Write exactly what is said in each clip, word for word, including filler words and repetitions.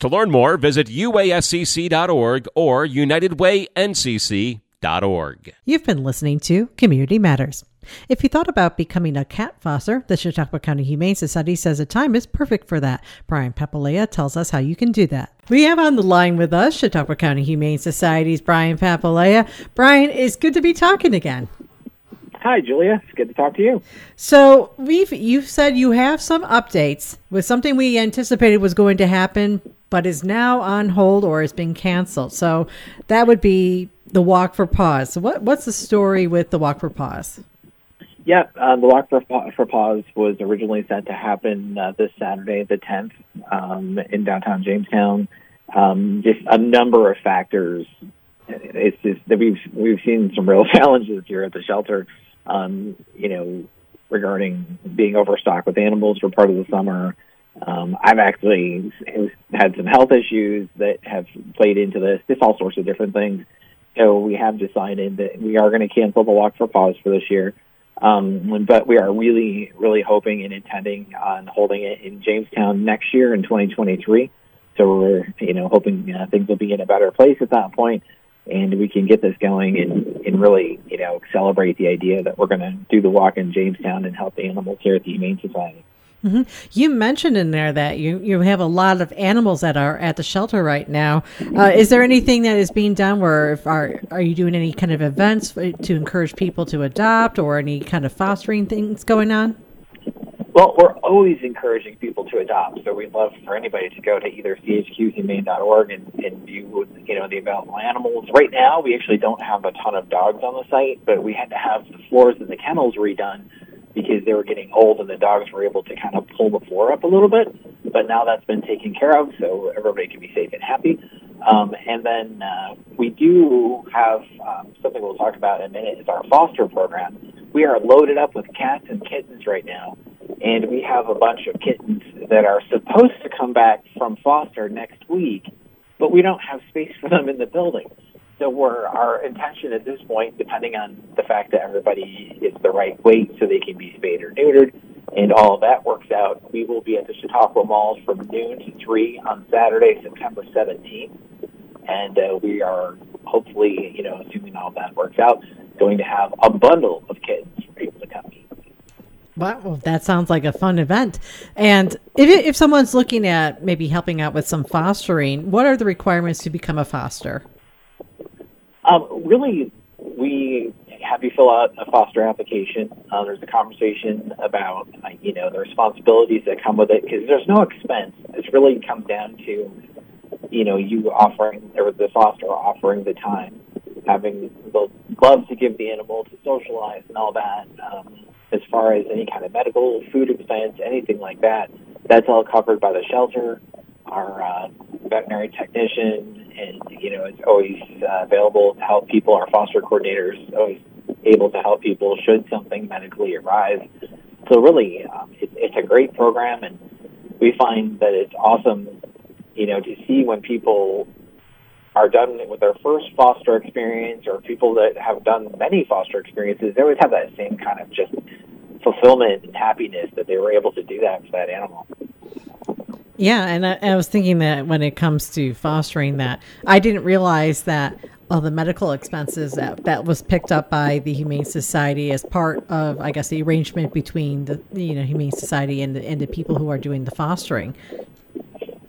To learn more, visit U A S C C dot org or United Way N C C dot org. You've been listening to Community Matters. If you thought about becoming a cat foster, the Chautauqua County Humane Society says a time is perfect for that. Brian Papalia tells us how you can do that. We have on the line with us Chautauqua County Humane Society's Brian Papalia. Brian, it's good to be talking again. Hi, Julia. It's good to talk to you. So we've you've said you have some updates with something we anticipated was going to happen, but is now on hold or has been canceled. So that would be the Walk for Paws. So what what's the story with the Walk for Paws? Yeah, uh, the Walk for, for Paws was originally set to happen uh, this Saturday, the tenth, um, in downtown Jamestown. Um, just a number of factors. It's just that we've we've seen some real challenges here at the shelter. Um, you know, regarding being overstocked with animals for part of the summer. Um, I've actually had some health issues that have played into this. Just all sorts of different things. So we have decided that we are going to cancel the Walk for Paws for this year. Um, but we are really, really hoping and intending on holding it in Jamestown next year in twenty twenty-three. So we're, you know, hoping uh, things will be in a better place at that point, and we can get this going and, and really, you know, celebrate the idea that we're going to do the walk in Jamestown and help the animals here at the Humane Society. Mm-hmm. You mentioned in there that you, you have a lot of animals that are at the shelter right now. Uh, is there anything that is being done where if are are you doing any kind of events to encourage people to adopt or any kind of fostering things going on? Well, we're always encouraging people to adopt, so we'd love for anybody to go to either c h q humane dot org and, and view, you know, the available animals. Right now, we actually don't have a ton of dogs on the site, but we had to have the floors in the kennels redone because they were getting old and the dogs were able to kind of pull the floor up a little bit. But now that's been taken care of, so everybody can be safe and happy. Um, and then uh, we do have um, something we'll talk about in a minute is our foster program. We are loaded up with cats and kittens right now, and we have a bunch of kittens that are supposed to come back from foster next week, but we don't have space for them in the building. So we're, our intention at this point, depending on the fact that everybody is the right weight so they can be spayed or neutered, and all of that works out, we will be at the Chautauqua Mall from noon to three on Saturday, September seventeenth. And uh, we are hopefully, you know, assuming all that works out, going to have a bundle of kittens for people to come meet. Wow, that sounds like a fun event. And if, if someone's looking at maybe helping out with some fostering, what are the requirements to become a foster? Um, really, we have you fill out a foster application. Uh, there's a conversation about, uh, you know, the responsibilities that come with it because there's no expense. It's really come down to, you know, you offering, or the foster offering the time, having the love to give the animal, to socialize and all that. Um, as far as any kind of medical, food expense, anything like that, that's all covered by the shelter. Our uh, veterinary technician, and you know, is always uh, available to help people. Our foster coordinator is always able to help people should something medically arise. So really, um, it, it's a great program, and we find that it's awesome, you know, to see when people are done with their first foster experience, or people that have done many foster experiences, they always have that same kind of just fulfillment and happiness that they were able to do that for that animal. Yeah, and I, I was thinking that when it comes to fostering that, I didn't realize that all the medical expenses that, that was picked up by the Humane Society as part of, I guess, the arrangement between the you know Humane Society and the, and the people who are doing the fostering.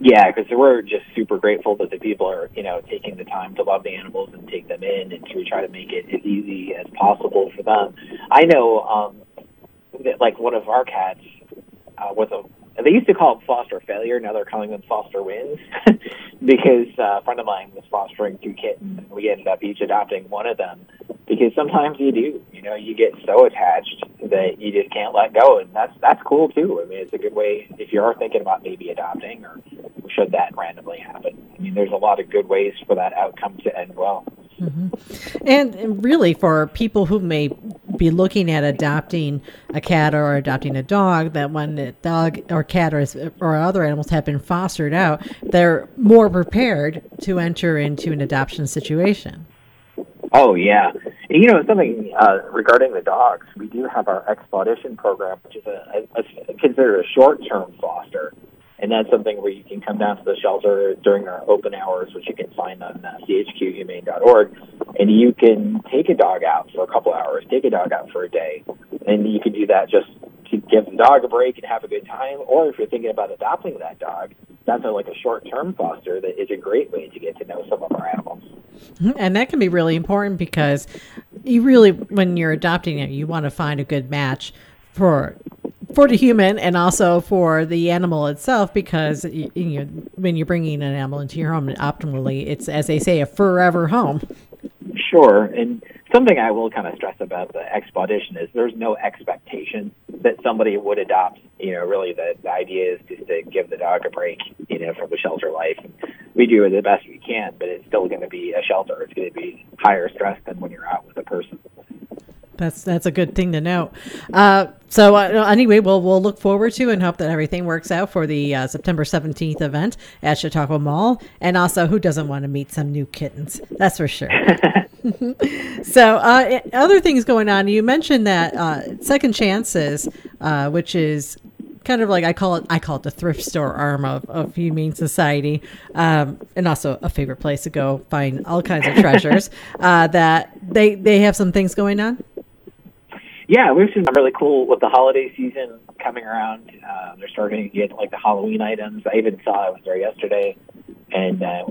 Yeah, because we're just super grateful that the people are, you know, taking the time to love the animals and take them in and to try to make it as easy as possible for them. I know um, that, like, one of our cats uh, was a they used to call them foster failure. Now they're calling them foster wins because uh, a friend of mine was fostering two kittens, and we ended up each adopting one of them because sometimes you do, you know, you get so attached that you just can't let go. And that's, that's cool too. I mean, it's a good way if you are thinking about maybe adopting or should that randomly happen. I mean, there's a lot of good ways for that outcome to end well. Mm-hmm. And really for people who may be looking at adopting a cat or adopting a dog, that when the dog or cat or, or other animals have been fostered out, they're more prepared to enter into an adoption situation. Oh, yeah. And, you know, something uh, regarding the dogs, we do have our expedition program, which is a, a, a considered a short-term foster. And that's something where you can come down to the shelter during our open hours, which you can find on uh, c h q humane dot org, and you can take a dog out for a couple hours, take a dog out for a day, and you can do that just to give the dog a break and have a good time. Or if you're thinking about adopting that dog, that's a, like a short-term foster that is a great way to get to know some of our animals. And that can be really important because you really, when you're adopting it, you want to find a good match for for the human and also for the animal itself, because you, you know, when you're bringing an animal into your home optimally, it's, as they say, a forever home. Sure. And something I will kind of stress about the expedition is there's no expectation that somebody would adopt. You know, really the, the idea is just to give the dog a break, you know, from the shelter life. And we do the best we can, but it's still going to be a shelter. It's going to be higher stress than when you're out with a person. That's that's a good thing to know. Uh, so uh, anyway, we'll we'll look forward to and hope that everything works out for the uh, September seventeenth event at Chautauqua Mall. And also, who doesn't want to meet some new kittens? That's for sure. So uh, other things going on. You mentioned that uh, Second Chances, uh, which is kind of like I call it I call it the thrift store arm of, of Humane Society, um, and also a favorite place to go find all kinds of treasures. Uh, that they they have some things going on. Yeah, we've seen really cool with the holiday season coming around. Uh, they're starting to get, like, the Halloween items. I even saw, I was there yesterday, and uh,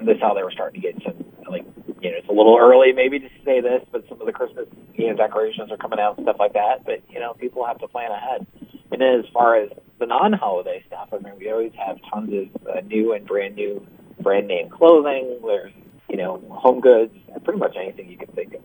this how they were starting to get some, like, you know, it's a little early maybe to say this, but some of the Christmas, you know, decorations are coming out and stuff like that. But, you know, people have to plan ahead. And then as far as the non-holiday stuff, I mean, we always have tons of uh, new and brand-new brand-name clothing. There's, you know, home goods, pretty much anything you can think of.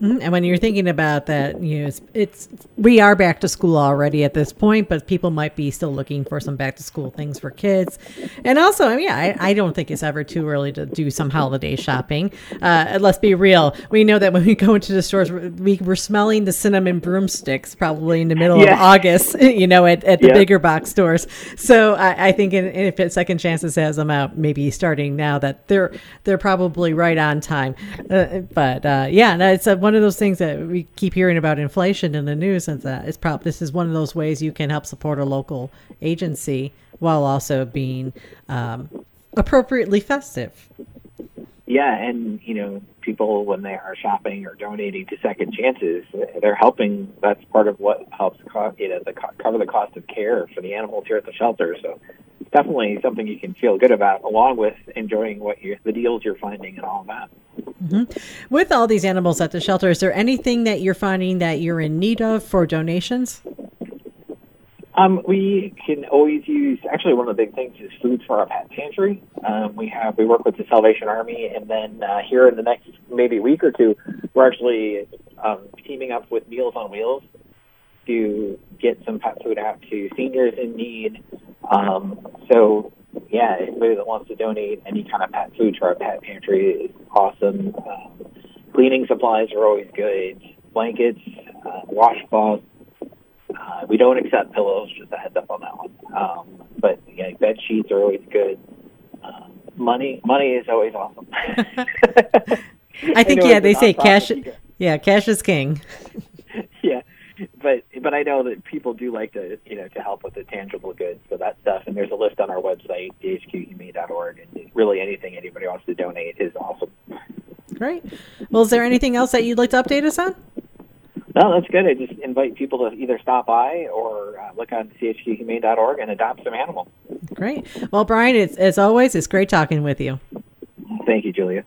Mm-hmm. And when you're thinking about that, you know, it's, it's we are back to school already at this point, but people might be still looking for some back to school things for kids. And also, I mean, I, I don't think it's ever too early to do some holiday shopping. Uh, let's be real. We know that when we go into the stores, we, we're smelling the cinnamon broomsticks probably in the middle yeah. of August, you know, at, at the yeah. bigger box stores. So I, I think in, if Second Chances has them out, maybe starting now, that they're, they're probably right on time. Uh, but uh, yeah, no, it's a one of those things that we keep hearing about inflation in the news, and that it's probably this is one of those ways you can help support a local agency while also being um, appropriately festive. Yeah, and you know, people when they are shopping or donating to Second Chances, they're helping. That's part of what helps co- you know the co- cover the cost of care for the animals here at the shelter. So it's definitely something you can feel good about, along with enjoying what you're, the deals you're finding and all that. Mm-hmm. With all these animals at the shelter, is there anything that you're finding that you're in need of for donations? Um, we can always use, actually one of the big things is food for our pet pantry. Um, we have, we work with the Salvation Army, and then uh, here in the next maybe week or two, we're actually um, teaming up with Meals on Wheels to get some pet food out to seniors in need. Um, so yeah, anybody that wants to donate any kind of pet food to our pet pantry is awesome. Um, cleaning supplies are always good. Blankets, uh, washcloths. Uh, we don't accept pillows, just a heads up on that one. Um, but yeah, bed sheets are always good. Um, money, money is always awesome. I think, I yeah, they say cash. Yeah, cash is king. yeah. But but I know that people do like to, you know, to help with the tangible goods for that stuff. And there's a list on our website, g h q humane dot org, and really anything anybody wants to donate is awesome. Great. Well, is there anything else that you'd like to update us on? No, that's good. I just invite people to either stop by or uh, look on c h q humane dot org and adopt some animal. Great. Great. Well, Brian, it's, as always, it's great talking with you. Thank you, Julia.